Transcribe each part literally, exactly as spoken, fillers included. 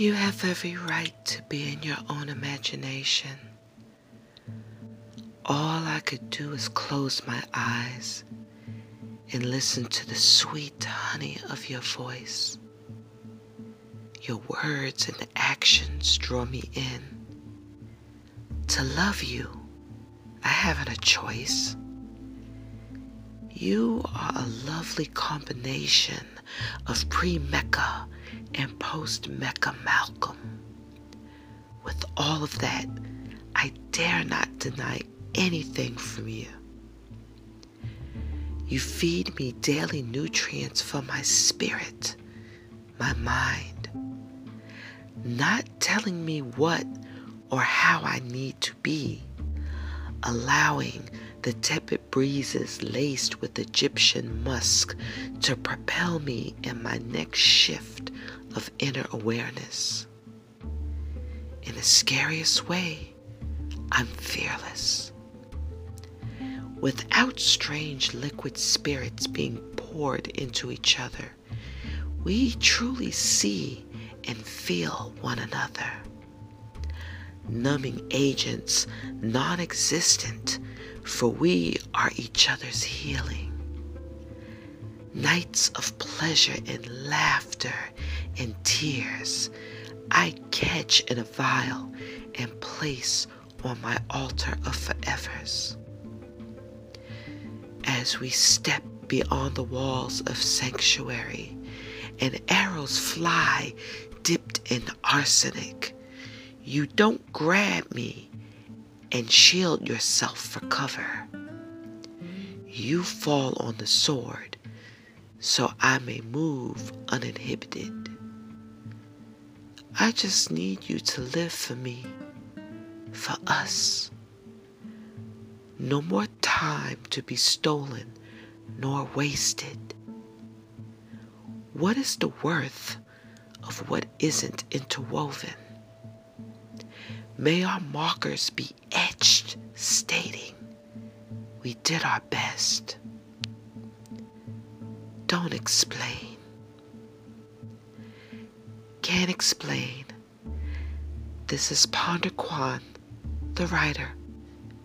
You have every right to be in your own imagination. All I could do is close my eyes and listen to the sweet honey of your voice. Your words and actions draw me in. To love you, I haven't a choice. You are a lovely combination of pre-Mecca and post-Mecca Malcolm. With all of that, I dare not deny anything from you. You feed me daily nutrients for my spirit, my mind, not telling me what or how I need to be, allowing the tepid breezes laced with Egyptian musk to propel me in my next shift of inner awareness. In the scariest way, I'm fearless. Without strange liquid spirits being poured into each other, we truly see and feel one another. Numbing agents non-existent, for we are each other's healing. Nights of pleasure and laughter and tears I catch in a vial and place on my altar of forevers. As we step beyond the walls of sanctuary and arrows fly dipped in arsenic, you don't grab me and shield yourself for cover. You fall on the sword so I may move uninhibited. I just need you to live for me, for us. No more time to be stolen nor wasted. What is the worth of what isn't interwoven? May our markers be etched, stating, we did our best. Don't explain. Can't explain. This is Ponder Quan, the writer,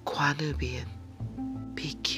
Quanubian, P Q.